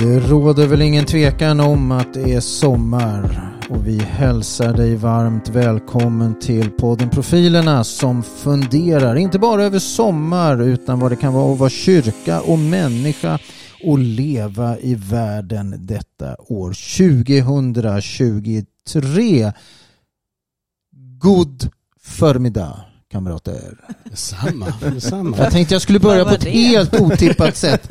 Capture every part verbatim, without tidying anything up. Det råder väl ingen tvekan om att det är sommar och vi hälsar dig varmt välkommen till podden Profilerna som funderar inte bara över sommar utan vad det kan vara att vara kyrka och människa och leva i världen detta år tjugohundratjugotre. God förmiddag, kamrater. Samma, samma. Jag tänkte jag skulle börja på ett helt otippat sätt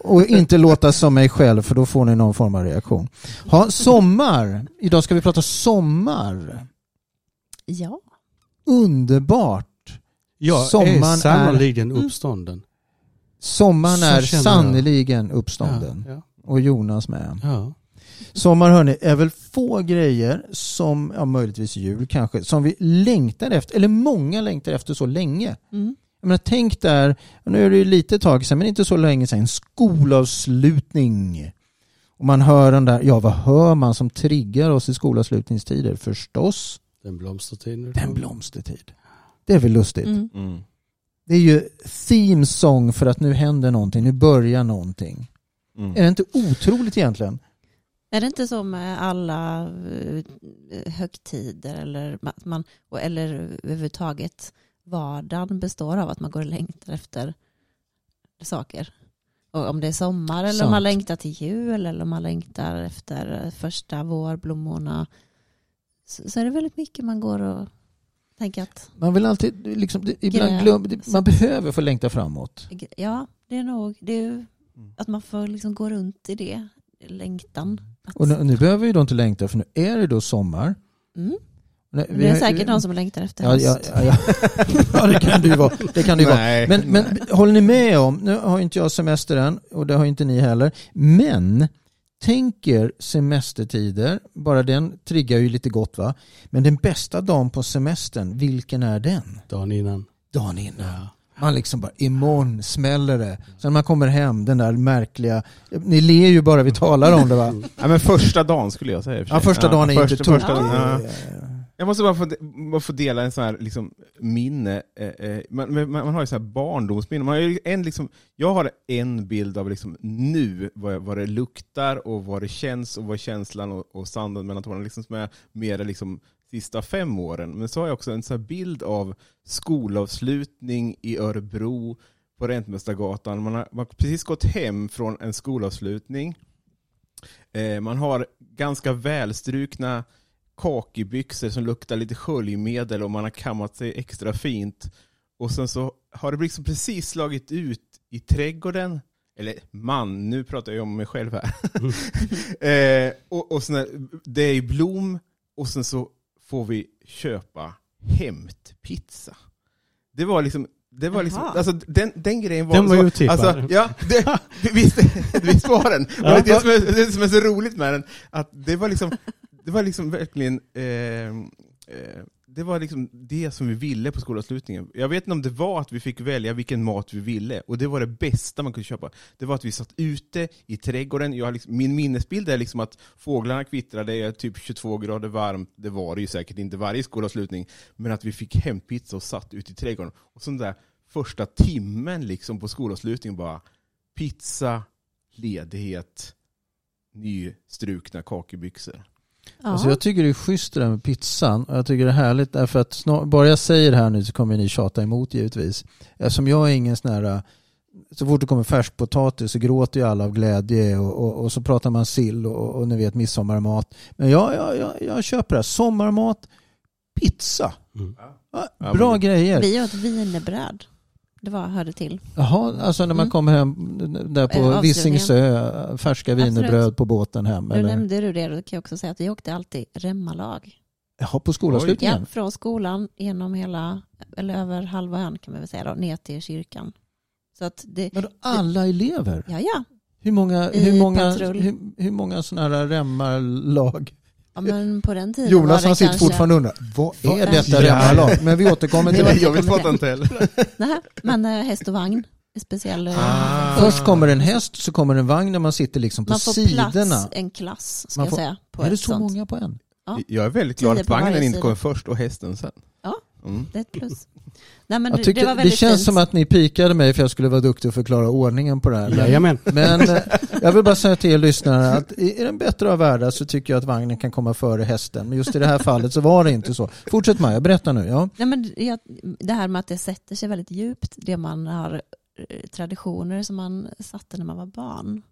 och inte låta som mig själv, för då får ni någon form av reaktion. Ha, sommar. Idag ska vi prata sommar. Ja. Underbart. Ja, sommaren är sannoliken uppstånden. Sommaren är sannoliken uppstånden. Ja, ja. Och Jonas med. Ja. Sommar, hörni, är väl få grejer som, ja, möjligtvis jul kanske, som vi längtar efter, eller många längtar efter så länge. Mm. Jag menar, tänk där, nu är det ju lite tag sedan, men inte så länge sedan, en skolavslutning. Och man hör den där, ja, vad hör man som triggar oss i skolavslutningstider? Förstås. Den blomstertid. Den blomstertid. Det är väl lustigt. Mm. Mm. Det är ju theme song för att nu händer någonting, nu börjar någonting. Mm. Är det inte otroligt egentligen? Är det inte som alla högtider eller, man, eller överhuvudtaget vardagen består av att man går och längtar efter saker? Och om det är sommar eller sånt. Om man längtar till jul eller om man längtar efter första vårblommorna, så, så är det väldigt mycket man går och tänker att... Man vill alltid, liksom, ibland glömma, man behöver få längta framåt. Ja, det är nog det är ju, att man får liksom gå runt i det. Längtan. Och nu, nu behöver vi då inte längta, för nu är det då sommar. Mm. Nej, vi, det är säkert någon som längtar efter höst. Ja, ja, ja, ja. Ja, det kan det ju vara. Det kan det ju vara. Men, men håller ni med om, nu har inte jag semester än och det har inte ni heller, men tänker semestertider, bara den triggar ju lite gott, va? Men den bästa dagen på semestern, vilken är den? Dagen innan. Dagen innan. Ja. Man liksom bara, imorgon smäller det. Sen man kommer hem, den där märkliga... Ni ler ju bara, vi talar om det, va? Ja, men första dagen skulle jag säga. För ja, första dagen ja, är första, inte tungt. Ja. Jag måste bara få, bara få dela en sån här liksom, minne. Man, man, man har ju så här barndomsminne. Man har ju en, liksom, jag har en bild av liksom, nu, vad, vad det luktar och vad det känns och vad känslan och, och sanden mellan tårna liksom, som är mer liksom... sista fem åren. Men så har jag också en sån här bild av skolavslutning i Örebro på Rentmästargatan. Man har, man har precis gått hem från en skolavslutning. Eh, man har ganska välstrukna kakibyxor som luktar lite sköljmedel och man har kammat sig extra fint. Och sen så har det liksom precis slagit ut i trädgården. Eller man, nu pratar jag om mig själv här. eh, och och såna, det är i blom och sen så får vi köpa hämtpizza. Det var liksom, det var liksom, alltså den, den grejen var, den var så, typ alltså, ja, det, visst, visst var den. Och det, som är, det som är så roligt med den, att det var liksom, det var liksom verkligen, eh, eh, det var liksom det som vi ville på skolavslutningen. Jag vet inte om det var att vi fick välja vilken mat vi ville, och det var det bästa man kunde köpa. Det var att vi satt ute i trädgården. Jag har liksom, min minnesbild är liksom att fåglarna kvittrade, det är typ tjugotvå grader varmt. Det var det ju säkert inte varje skolavslutning, men att vi fick hämtpizza och satt ute i trädgården. Och så den där första timmen liksom på skolavslutningen bara pizza, ledighet, nystrukna kakebyxor. Ja. Alltså jag tycker det är schysst det där med pizzan, och jag tycker det är härligt därför att snar, bara jag säger det här nu så kommer ni tjata emot givetvis. Eftersom jag är ingen sån här, så fort det kommer färskpotatis så gråter ju alla av glädje och, och, och så pratar man sill och, och ni vet midsommarmat. Men jag, jag, jag, jag köper det här, sommarmat, pizza. Mm. Ja, bra ja, grejer. Vi åt vinerbröd. Det var, hörde till. Jaha, alltså när man mm. kom hem där på Visingsö, färska vinerbröd på båten hem. Eller? Du nämnde du det, då kan jag också säga att vi åkte alltid remmalag. Jaha, på skolavslutningen? Ja, från skolan genom hela, eller över halva ön kan man väl säga då, ner till kyrkan. Så att det, men då, alla det, elever? Ja, ja. Hur många, hur många, hur, hur många sådana här remmarlag? Ja, men på den tiden Jonas har sitt fortfarande undrar, vad är detta remmarlag? Men vi återkommer till det. Jag vill prata inte heller. Nej, men häst och vagn är speciell. Ah. Först kommer en häst, så kommer en vagn när man sitter liksom på sidorna. Man får sidorna. Plats en klass, ska får, jag säga. På är det så sånt. Många på en? Ja. Jag är väldigt glad att vagnen inte kommer först och hästen sen. Ja. Mm. Det är ett plus. Nej, men jag tyckte, det, var det känns fint. Som att ni pikade mig för jag skulle vara duktig och förklara ordningen på det här. Jajamän. Men jag vill bara säga till er lyssnare att i den bättre av världen så tycker jag att vagnen kan komma före hästen. Men just i det här fallet så var det inte så. Fortsätt Maja, berätta nu. Ja. Nej, men det här med att det sätter sig väldigt djupt, det man har traditioner som man satte när man var barn.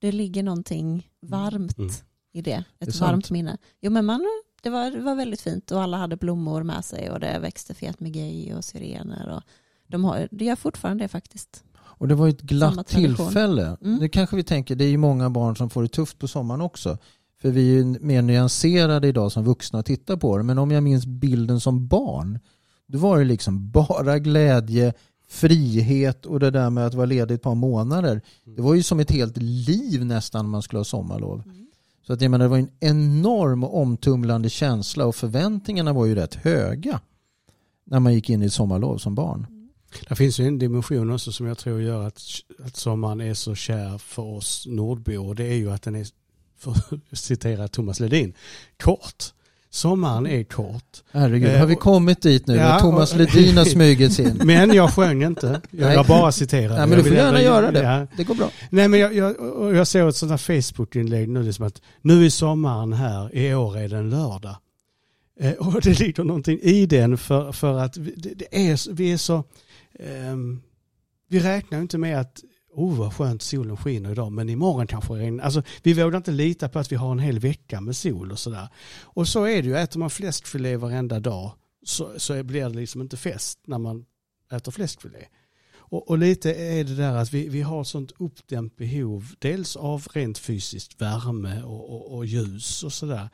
Det ligger någonting varmt mm. i det. Ett det varmt minne. Jo, men man... Det var, det var väldigt fint och alla hade blommor med sig och det växte fet med gej och syrener. Och de har, det gör fortfarande det faktiskt. Och det var ett glatt tillfälle. Mm. Det kanske vi tänker, det är ju många barn som får det tufft på sommaren också. För vi är ju mer nyanserade idag som vuxna och tittar på det. Men om jag minns bilden som barn, då var det liksom bara glädje, frihet och det där med att vara ledig ett par månader. Det var ju som ett helt liv nästan man skulle ha sommarlov. Mm. Så att jag menar, det var en enorm omtumlande känsla och förväntningarna var ju rätt höga när man gick in i sommarlov som barn. Det finns ju en dimension också som jag tror gör att, att sommaren är så kär för oss nordbor, och det är ju att den är, för att citera Thomas Ledin, kort. Sommaren är kort. Herregud, har vi kommit dit nu? Ja, Thomas Ledin har smugit in. Men jag sjöng inte. Jag var bara citerad. Nej, men du får gärna ändra... göra det. Ja. Det går bra. Nej, men jag, jag, jag såg ett sånt här Facebook-inlägg nu, liksom att nu är sommaren här, i år är den lördag. Eh, och det ligger någonting i den för, för att vi, det är, vi är så... Eh, vi räknar inte med att oh vad skönt solen skiner idag, men imorgon kanske regnar. Alltså, vi vågar inte lita på att vi har en hel vecka med sol och sådär. Och så är det ju, äter man fläskfilé varenda dag så, så blir det liksom inte fest när man äter fläskfilé. Och, och lite är det där att vi, vi har sånt uppdämt behov, dels av rent fysiskt värme och, och, och ljus och sådär.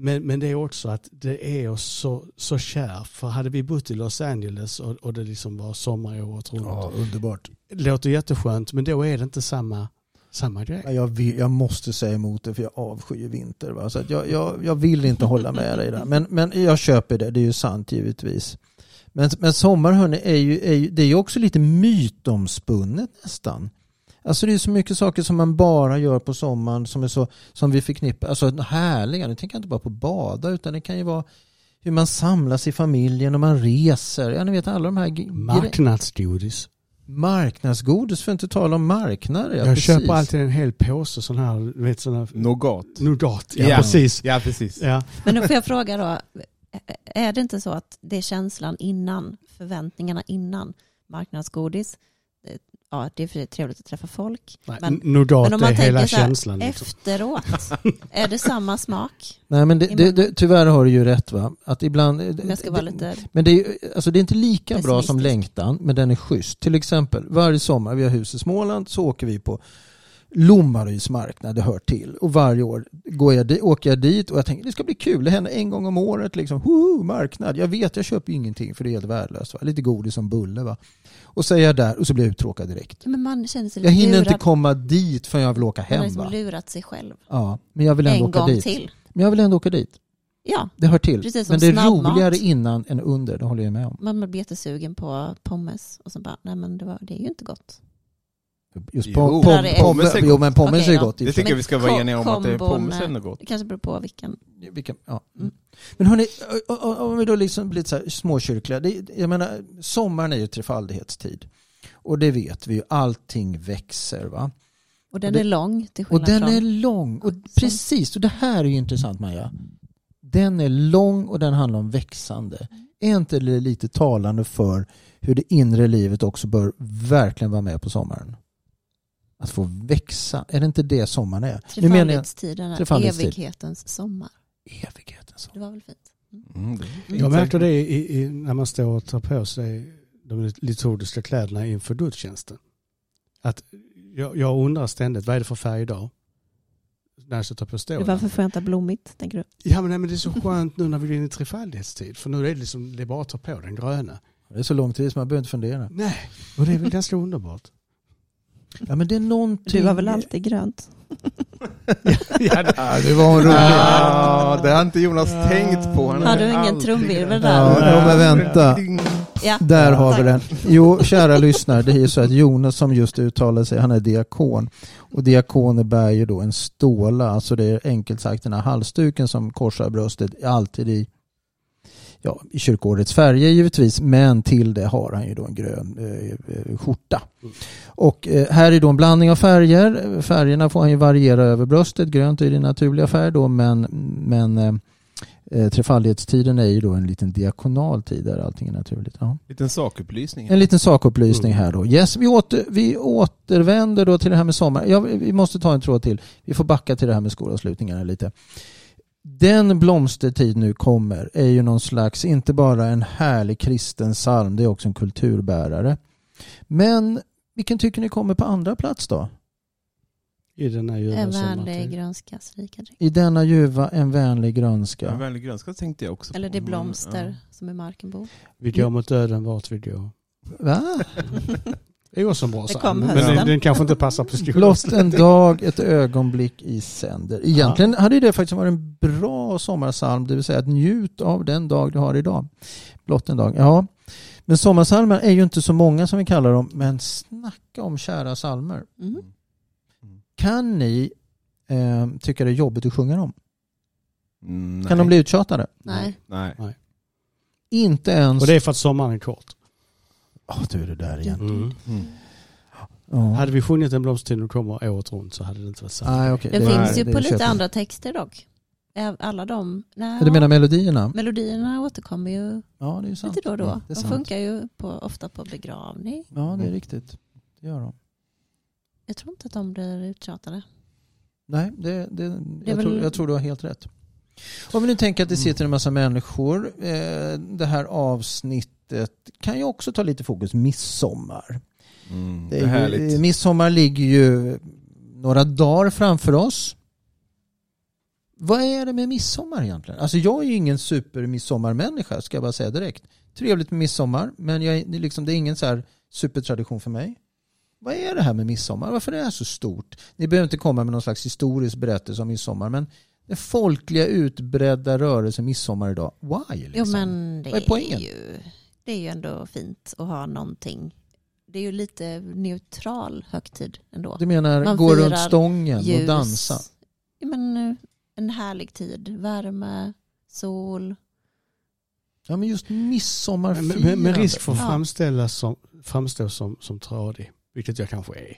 Men, men det är också att det är oss så, så kär. För hade vi bott i Los Angeles och, och det liksom var sommar året runt. Ja, underbart. Det låter jätteskönt, men då är det inte samma, samma grej. Jag, vill, jag måste säga emot det, för jag avskyr vinter. Va? Så att jag, jag, jag vill inte hålla med dig där. Men, men jag köper det, det är ju sant givetvis. Men, men sommar, hörni, är ju, är ju, det är ju också lite mytomspunnet nästan. Alltså det är så mycket saker som man bara gör på sommaren som är så som vi förknippar. Alltså härliga, nu tänker jag inte bara på bada, utan det kan ju vara hur man samlas i familjen och man reser. Ja, ni vet alla de här g- marknadsgodis. Marknadsgodis, för att inte tala om marknader. Ja, jag precis. Köper alltid en hel påse sån här, vet sån här nougat. Nougat. Ja, ja, precis. Ja, precis. Ja. Men då får jag fråga då, är det inte så att det är känslan innan, förväntningarna innan marknadsgodis? Ja, det är trevligt att träffa folk. Nej, men, nougat, men om man är hela så här, känslan. Liksom. Efteråt, är det samma smak? Nej, men det, det, det, tyvärr har du ju rätt, va? Att ibland, men jag ska vara lite... Men det är, alltså, det är inte lika bra som längtan, men den är schysst. Till exempel, varje sommar vi har hus i Småland så åker vi på Lommarys marknad, det hör till. Och varje år går jag di- åker jag dit och jag tänker det ska bli kul. Det händer en gång om året. Liksom. Hoho, marknad. Jag vet, jag köper ingenting för det är helt värdelöst. Va? Lite godis som bulle. Va? Och så är jag där och så blir jag uttråkad direkt. Men man känner sig jag hinner lurad. Inte komma dit för jag vill åka hem. Man har liksom va? Lurat sig själv. Ja, men jag vill ändå en åka gång dit. Till. Men jag vill ändå åka dit. Ja, det hör till. Precis som men det är snabbmat. Roligare innan än under, det håller jag med om. Man blir jättesugen på pommes och så bara, nej men det, var, det är ju inte gott. Just pom- pom- pom- pommes är gott. Jo, men pommes okay, är gott. Det tycker vi ska vara eniga om att det är pommes är gott. Det kanske beror på vilken. vilken ja. mm. Men hörni, om vi då liksom blir så här småkyrkliga. Det, jag menar, sommaren är ju trefaldighetstid. Och det vet vi ju. Allting växer, va? Och den och det, är lång. Till och den från. är lång. Och precis, och det här är ju intressant, Maja. Den är lång och den handlar om växande. Är inte det lite talande för hur det inre livet också bör verkligen vara med på sommaren? Att få växa. Är det inte det sommaren är? Trefaldighetstiden är evighetens sommar. Evighetens sommar. Det var väl fint? Mm. Mm. Mm. Jag märkte det i, i, när man står och tar på sig de liturgiska kläderna inför gudstjänsten. Att jag, jag undrar ständigt, vad är det för färg idag? När jag tar på stålen. Varför får jag inte blommigt, tänker du? Ja, men, nej, men det är så skönt nu när vi går in i trefaldighetstid. För nu är det, liksom, det är bara att ta på den gröna. Det är så lång tid som man behöver inte fundera. Nej, och det är väl ganska underbart. Ja, men det är någonting... Du var väl alltid grönt? Ja, det var en rolig. Ah, det har inte Jonas ah. tänkt på. Han har du ingen trumvirvel där? Ja, men vänta. Ja. Där har Tack. vi den. Jo, kära lyssnare, det är ju så att Jonas som just uttalade sig, han är diakon. Och diakoner bär ju då en ståla. Alltså det är enkelt sagt den här halsduken som korsar bröstet alltid i ja, i kyrkårets färger givetvis, men till det har han ju då en grön eh, skjorta. Mm. Och eh, här är då en blandning av färger. Färgerna får han ju variera över bröstet. Grönt är det naturliga färg då, men, men eh, Eh, trefaldighetstiden är ju då en liten diakonal tid där allting är naturligt. Ja. Liten sakupplysning. En liten sakupplysning här då. Yes, vi, åter, vi återvänder då till det här med sommar. Ja, vi måste ta en tråd till. Vi får backa till det här med skolavslutningarna lite. Den blomstertid nu kommer är ju någon slags, inte bara en härlig kristen psalm, det är också en kulturbärare. Men vilken tycker ni kommer på andra plats då? I denna ljuva en vänlig grönska, I denna ljuva en vänlig grönska. En vänlig grönska tänkte jag också på. Eller det blomster men, ja. Som är marken bor. Vi går mot döden, vart vi går. Va? Det går som bra sann. Men den, den kanske inte passar på skolan. Blott en dag, ett ögonblick i sänder. Egentligen ja. Hade det faktiskt varit en bra sommarsalm. Det vill säga att njut av den dag du har idag. Blott en dag, ja. Men sommarsalmer är ju inte så många som vi kallar dem. Men snacka om kära salmer. Mm. Kan ni eh, tycka det är jobbigt att sjunga dem? Mm, kan de bli uttjatade? Nej. Nej. Nej. Inte ens... Och det är för att sommaren är kort. Ja, oh, du är det där igen. Mm. Mm. Oh. Hade vi sjungit en blomstid och kommer året runt så hade det inte varit så. Ah, okay. Det, det finns nej, ju på lite köper. Andra texter dock. Alla de... Nej, du menar melodierna? Melodierna återkommer ju ja, det är sant. Lite då och då. Ja, de funkar ju på, ofta på begravning. Ja, det är mm. riktigt. Det gör de. Jag tror inte att de blir uttjatade. Nej, det, det, det jag, väl... tror, jag tror du har helt rätt. Om vi nu tänker att det sitter en massa människor. Eh, det här avsnittet kan ju också ta lite fokus. Midsommar. Mm, det är ju, midsommar ligger ju några dagar framför oss. Vad är det med midsommar egentligen? Alltså jag är ju ingen supermidsommarmänniska, ska jag bara säga direkt. Trevligt med midsommar, men jag, det, är liksom, det är ingen så här supertradition för mig. Vad är det här med midsommar? Varför är det så stort? Ni behöver inte komma med någon slags historisk berättelse om midsommar, men den folkliga utbredda rörelsen midsommar idag. Why? Liksom? Jo, men det Vad är poängen? Är ju, det är ju ändå fint att ha någonting. Det är ju lite neutral högtid ändå. Du menar man gå runt stången ljus, och dansa? Ja, men en härlig tid. Värme, sol. Ja, men just midsommarfirande. Men, men, men risk för att framställas som, framstå som, som tradig. Vilket jag kanske är.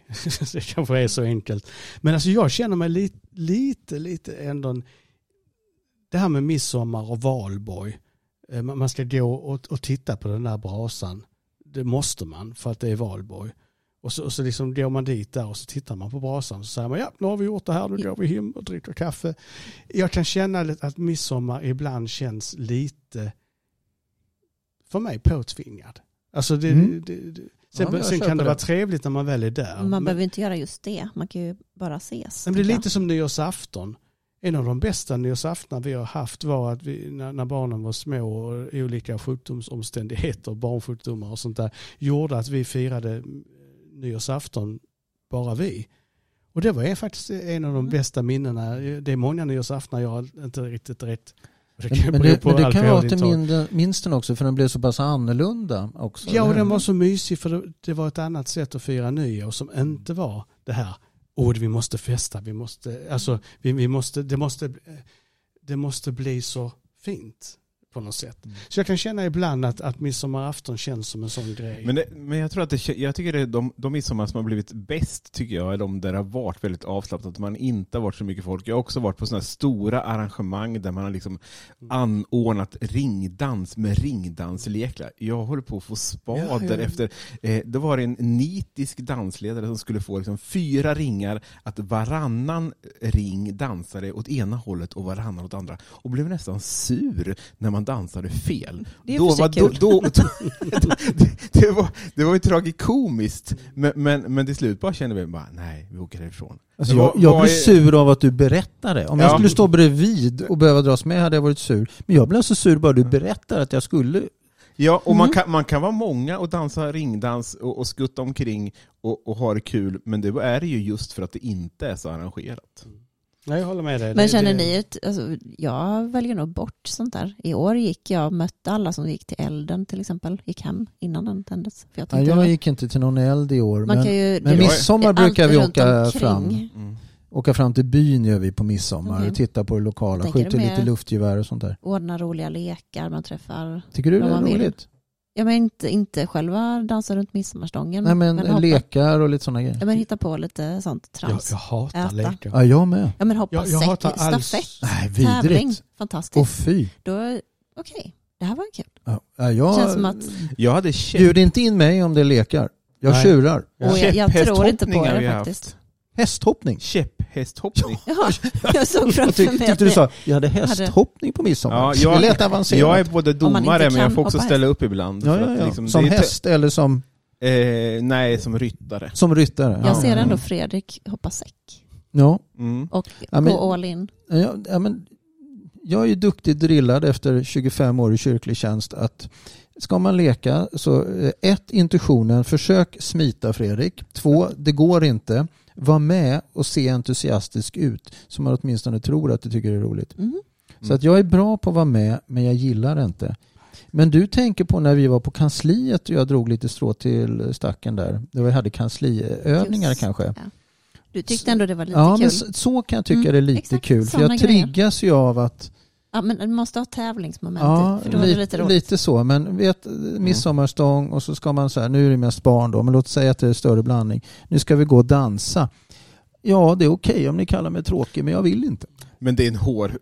Det kanske är så enkelt. Men alltså jag känner mig lite, lite, lite ändå. Det här med midsommar och valborg. Man ska gå och, och titta på den där brasan. Det måste man för att det är valborg. Och så, och så liksom går man dit där och så tittar man på brasan. Så säger man, ja, nu har vi gjort det här. Nu går vi hem och dricker kaffe. Jag kan känna att midsommar ibland känns lite, för mig, påtvingad. Alltså det... Mm. det, det Sen, ja, sen kan det, det vara trevligt när man väl är där. Man men, behöver inte göra just det. Man kan ju bara ses. Men det är lite som nyårsafton. En av de bästa nyårsaftnar vi har haft var att vi, när, när barnen var små och olika sjukdomsomständigheter, barnsjukdomar och sånt där, gjorde att vi firade nyårsafton bara vi. Och det var faktiskt en av de mm. bästa minnena. Det är många nyårsaftnar jag har inte riktigt rätt. Men, men det, men det kan vara till minsten också, för den blev så pass annorlunda också. Ja, och den var så mysig, för det, det var ett annat sätt att fira nyår som inte var det här åh, vi måste festa, vi måste, alltså, vi, vi måste, det måste det måste bli så fint på något sätt. Mm. Så jag kan känna ibland att, att midsommarafton känns som en sån grej. Men, det, men jag tror att det, jag tycker det, de, de midsommar som har blivit bäst tycker jag är de där har varit väldigt avslappnat. Att man inte har varit så mycket folk. Jag har också varit på sådana stora arrangemang där man har liksom mm. anordnat ringdans med ringdansleklar. Jag håller på att få spader ja, ja. efter. Eh, det var en nitisk dansledare som skulle få liksom fyra ringar att varannan ring dansade åt ena hållet och varannan åt andra. Och blev nästan sur när man dansade fel. Det, då var, då, då, då, det, det, var, det var ju tragikomiskt. Men, men, men till slut bara kände vi bara, nej, vi åker härifrån. Alltså jag jag blev är... sur av att du berättade. Om ja. jag skulle stå bredvid och behöva dras med hade jag varit sur. Men jag blev så sur bara du berättade att jag skulle... Ja, och man kan, man kan vara många och dansa ringdans och, och skutta omkring och, och ha det kul. Men det är det ju just för att det inte är så arrangerat. Nej, jag håller med dig. Men känner ni ut, alltså, jag väljer nog bort sånt där. I år gick jag och mötte alla som gick till elden till exempel. Gick hem innan den tändes. För jag, ja, jag gick inte till någon eld i år. Man men, ju, men midsommar brukar vi åka fram. Mm. åka fram till byn gör vi på midsommar mm. och titta på det lokala. Tänker skjuter lite luftgevär och sånt där. Ordna roliga lekar, man träffar. Tycker du det är roligt? Ja, men inte, inte själva dansa runt midsommarstången. Nej, men, men lekar och lite sådana grejer. Ja, men hitta på lite sånt trams. Jag, jag hatar äta. Lekar. Ja, jag med. Ja, men hoppa jag, jag hatar alls. Nej, vidrigt. Tävling, fantastiskt. Och fy. Okej, okay. Det här var kul. Ja, jag, det känns som att... Jag hade käpp... Bjud inte in mig om det lekar. Jag Nej. tjurar. Ja. Jag, jag tror inte på det faktiskt. Hästhoppning. Käpphästhoppning. Ja, jag såg framför mig. Tyckte du sa, jag hade hästhoppning på midsommar. Ja, jag, det lät avancerat. Jag är både domare, men jag får också ställa upp ibland. Ja, ja, ja. För att liksom, som det är häst eller som? Eh, nej, som ryttare. Som ryttare, ja. Jag ser ändå Fredrik hoppa säck. Ja. Mm. Och ja, men, gå all in. Ja, ja, men, jag är ju duktigt drillad efter tjugofem år i kyrklig tjänst att ska man leka så ett, intuitionen, försök smita Fredrik. Två, det går inte. Var med och se entusiastisk ut så man åtminstone tror att du tycker det är roligt. Mm. Så att jag är bra på att vara med, men jag gillar det inte. Men du tänker på när vi var på kansliet och jag drog lite strå till stacken där. Vi hade kansliövningar Just. kanske. Ja. Du tyckte ändå det var lite ja, kul. Ja, så, så kan jag tycka mm, det är lite exakt, kul. För jag triggas grejer. ju av att... Ja, men man måste ha tävlingsmomentet. Ja, för då li- är det lite roligt. Lite så. Men vet, midsommarstång och så ska man så här, nu är det mest barn då, men låt säga att det är större blandning. Nu ska vi gå och dansa. Ja, det är okej okay om ni kallar mig tråkig, men jag vill inte. Men det är en hår,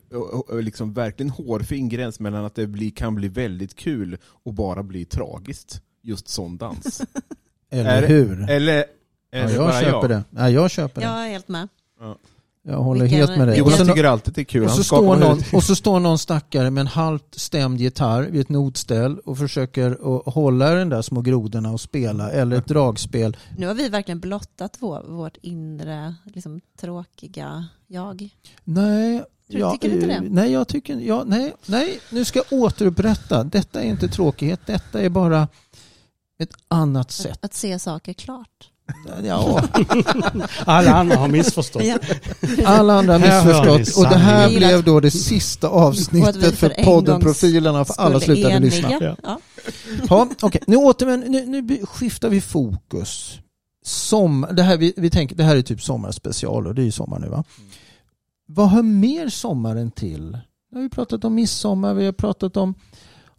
liksom verkligen hårfin gräns mellan att det blir, kan bli väldigt kul och bara bli tragiskt. Just sån dans. Eller är, hur? Eller... Ja, jag, bara köper jag. Det. Ja, jag köper det. Jag är helt med. Ja. Jag håller Vilken, helt med dig. Jonas tycker alltid det är kul. Och så, står någon, och så står någon stackare med en halvt stämd gitarr vid ett notställ och försöker att hålla den där små grodorna och spela. Eller ett dragspel. Nu har vi verkligen blottat vår, vårt inre liksom, tråkiga jag. Nej... Du, ja, tycker inte det? Nej, jag tycker... Ja, nej, nej, nu ska jag återupprätta. Detta är inte tråkighet. Detta är bara ett annat sätt. Att, att se saker klart. Ja. Alla andra har missförstått. Alla andra har missförstått. Och det här blev då det sista avsnittet för podden Profilerna, för alla slutade lyssna. Ja. Ja. Ja, okay. Nu återvänder, nu, nu skiftar vi fokus. Som, det, här, vi, vi tänker, det här är typ sommarspecial och det är ju sommar nu va? Vad hör mer sommaren till? Nu har vi pratat om midsommar, vi har pratat om,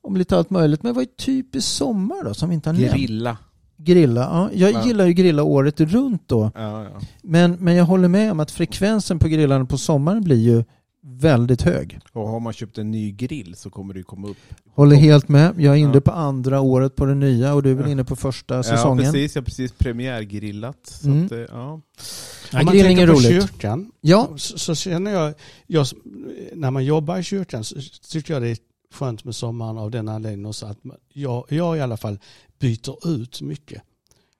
om lite allt möjligt. Men vad är typiskt sommar då som vi inte har nämnt? Grilla. Grilla, ja. Jag ja. gillar ju grilla året runt då. Ja, ja. Men, men jag håller med om att frekvensen på grillarna på sommaren blir ju väldigt hög. Och har man köpt en ny grill så kommer det ju komma upp. Håller helt med. Jag är inne ja. på andra året på den nya och du är väl inne på första säsongen. Ja, precis. Jag har precis premiärgrillat. Så mm. att, ja. Om man tänker på roligt. kyrkan ja. så, så känner jag, jag, när man jobbar i kyrkan så tycker jag det är skönt med sommaren av den anledningen också att jag, jag i alla fall byter ut mycket.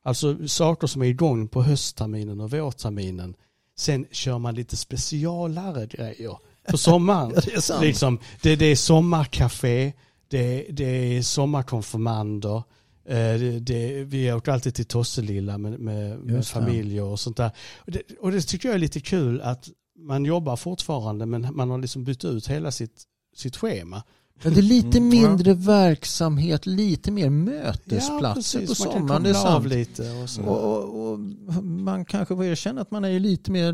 Alltså saker som är igång på höstterminen och vårterminen. Sen kör man lite specialare grejer på sommaren. det, är liksom, det, det är sommarkafé, det, det är sommarkonfirmander. Det, det, vi åker alltid till Tosselilla med, med, med familjer och sånt där. Och det, och det tycker jag är lite kul att man jobbar fortfarande men man har liksom bytt ut hela sitt, sitt schema. Men det är lite mindre verksamhet, lite mer mötesplatser ja, på sommaren. Det är sant. Lite och, så. Och, och, och man kanske får erkänna att man är lite mer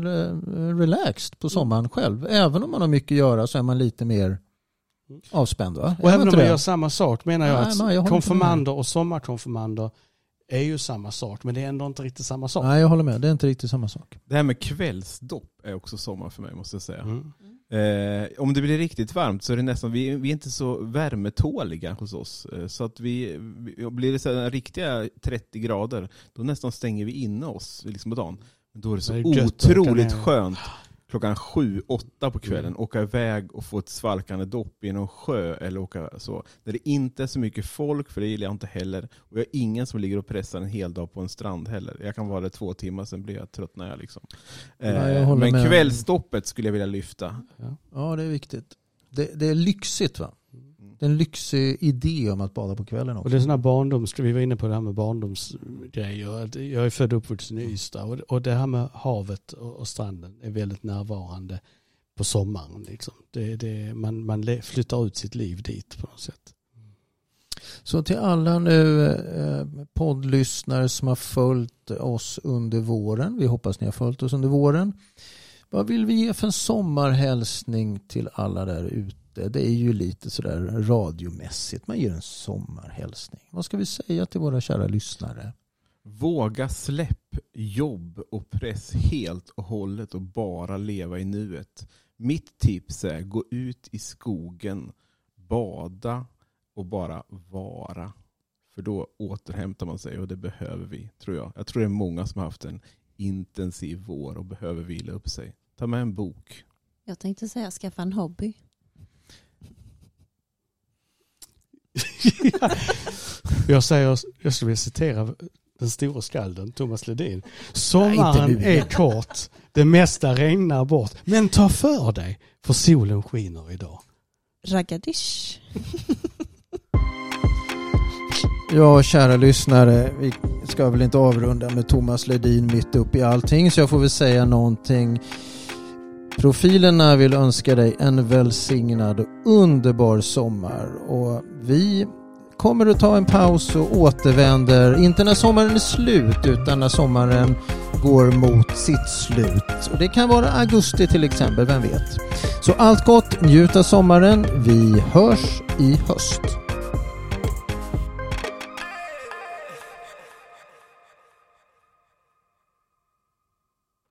relaxed på sommaren själv. Även om man har mycket att göra så är man lite mer avspänd. Va? Och även om man det? gör samma sak menar jag att nej, jag konfirmander och sommarkonfirmander är ju samma sak, men det är ändå inte riktigt samma sak. Nej, jag håller med. Det är inte riktigt samma sak. Det här med kvällsdopp är också sommar för mig, måste jag säga. Mm. Eh, om det blir riktigt varmt så är det nästan, vi, vi är inte så värmetåliga hos oss. Eh, så att vi, vi blir det så här, riktiga trettio grader, då nästan stänger vi inne oss liksom på dagen. Då är det så det är otroligt skönt klockan sju, åtta på kvällen mm. åka iväg och få ett svalkande dopp i någon sjö eller åka så. Där det inte är så mycket folk, för det gillar jag inte heller. Och jag är ingen som ligger och pressar en hel dag på en strand heller. Jag kan vara där två timmar, sen blir jag trött när jag liksom. Ja, jag Men med. kvällsdoppet skulle jag vilja lyfta. Ja, ja det är viktigt. Det, det är lyxigt va? Det är en lyxig idé om att bada på kvällen också. Och det är sådana barndoms, vi var inne på det här med barndomsgrejer. Jag är född och uppvuxen i Ystad och det här med havet och stranden är väldigt närvarande på sommaren. Liksom. Det, det, man, man flyttar ut sitt liv dit på något sätt. Så till alla nu poddlyssnare som har följt oss under våren, vi hoppas ni har följt oss under våren. Vad vill vi ge för en sommarhälsning till alla där ute? Det är ju lite sådär radiomässigt. Man ger en sommarhälsning. Vad ska vi säga till våra kära lyssnare? Våga släpp jobb och press helt och hållet och bara leva i nuet. Mitt tips är gå ut i skogen, bada och bara vara. För då återhämtar man sig och det behöver vi, tror jag. Jag tror det är många som har haft en intensiv vår och behöver vila upp sig. Ta med en bok. Jag tänkte säga skaffa en hobby. jag säger, jag skulle vilja citera den stora skalden Thomas Ledin. Sommaren är kort, det mesta regnar bort, men ta för dig, för solen skiner idag. Ragadish. Ja, kära lyssnare, vi ska väl inte avrunda med Thomas Ledin mitt upp i allting, så jag får väl säga någonting. Profilerna vill önska dig en välsignad och underbar sommar, och vi kommer att ta en paus och återvänder, inte när sommaren är slut utan när sommaren går mot sitt slut, och det kan vara augusti till exempel, vem vet. Så allt gott, njut av sommaren, vi hörs i höst.